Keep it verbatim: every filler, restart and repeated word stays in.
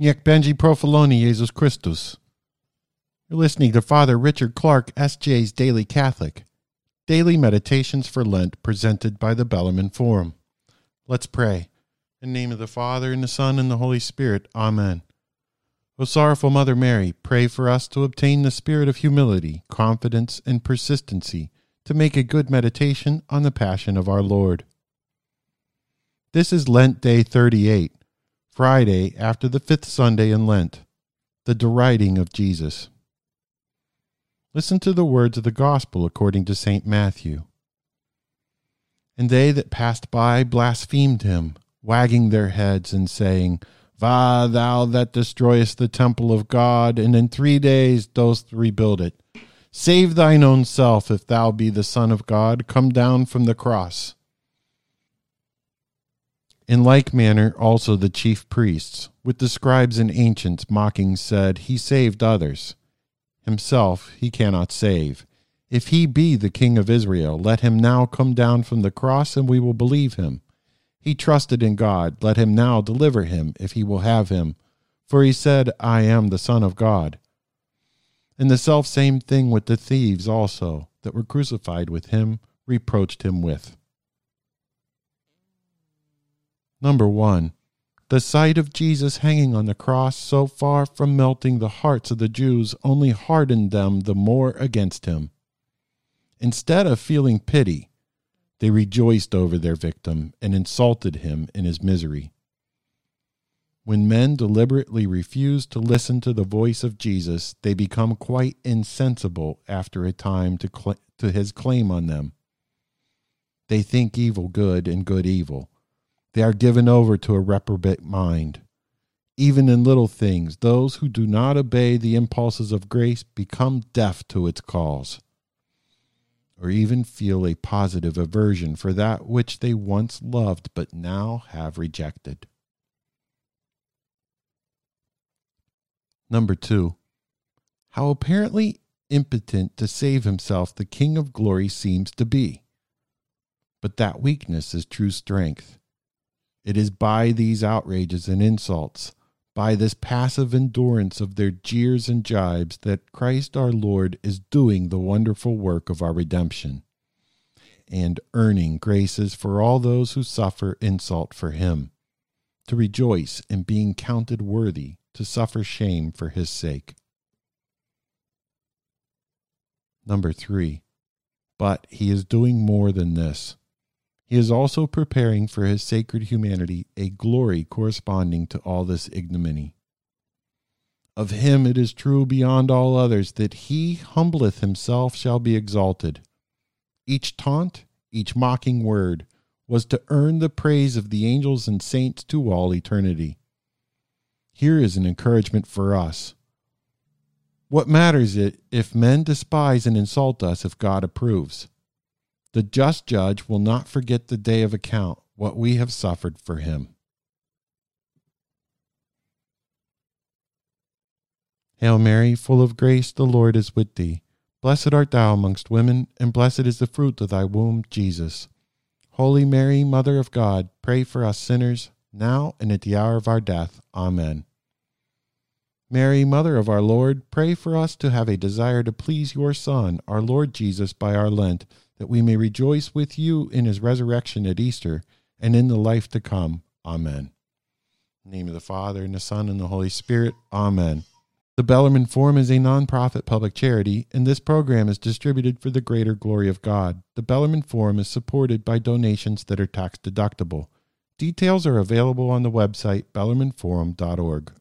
Niech będzie pochwalony Jezus Chrystus. You're listening to Father Richard Clarke, S J's Daily Catholic, Daily Meditations for Lent presented by the Bellarmine Forum. Let's pray. In the name of the Father, and the Son, and the Holy Spirit. Amen. O sorrowful Mother Mary, pray for us to obtain the spirit of humility, confidence, and persistency to make a good meditation on the Passion of our Lord. This is Lent Day thirty-eight. Friday after the fifth Sunday in Lent, the deriding of Jesus. Listen to the words of the Gospel according to Saint Matthew. And they that passed by blasphemed him, wagging their heads and saying, Va, thou that destroyest the temple of God, and in three days dost rebuild it. Save thine own self, if thou be the Son of God, come down from the cross. In like manner also the chief priests, with the scribes and ancients mocking, said, He saved others. Himself he cannot save. If he be the King of Israel, let him now come down from the cross, and we will believe him. He trusted in God, let him now deliver him, if he will have him. For he said, I am the Son of God. And the selfsame thing with the thieves also, that were crucified with him, reproached him with. Number one, the sight of Jesus hanging on the cross so far from melting the hearts of the Jews only hardened them the more against him. Instead of feeling pity, they rejoiced over their victim and insulted him in his misery. When men deliberately refuse to listen to the voice of Jesus, they become quite insensible after a time to, cl- to his claim on them. They think evil good and good evil. They are given over to a reprobate mind. Even in little things, those who do not obey the impulses of grace become deaf to its calls, or even feel a positive aversion for that which they once loved but now have rejected. Number two, how apparently impotent to save himself the King of Glory seems to be. But that weakness is true strength. It is by these outrages and insults, by this passive endurance of their jeers and jibes, that Christ our Lord is doing the wonderful work of our redemption and earning graces for all those who suffer insult for him, to rejoice in being counted worthy to suffer shame for his sake. Number three, but he is doing more than this. He is also preparing for his sacred humanity a glory corresponding to all this ignominy. Of him it is true beyond all others that he humbleth himself shall be exalted. Each taunt, each mocking word, was to earn the praise of the angels and saints to all eternity. Here is an encouragement for us. What matters it if men despise and insult us if God approves? The just judge will not forget the day of account what we have suffered for him. Hail Mary, full of grace, the Lord is with thee. Blessed art thou amongst women, and blessed is the fruit of thy womb, Jesus. Holy Mary, Mother of God, pray for us sinners, now and at the hour of our death. Amen. Mary, Mother of our Lord, pray for us to have a desire to please your Son, our Lord Jesus, by our Lent, that we may rejoice with you in his resurrection at Easter and in the life to come. Amen. In the name of the Father, and the Son, and the Holy Spirit. Amen. The Bellarmine Forum is a nonprofit public charity, and this program is distributed for the greater glory of God. The Bellarmine Forum is supported by donations that are tax deductible. Details are available on the website bellarmine forum dot org.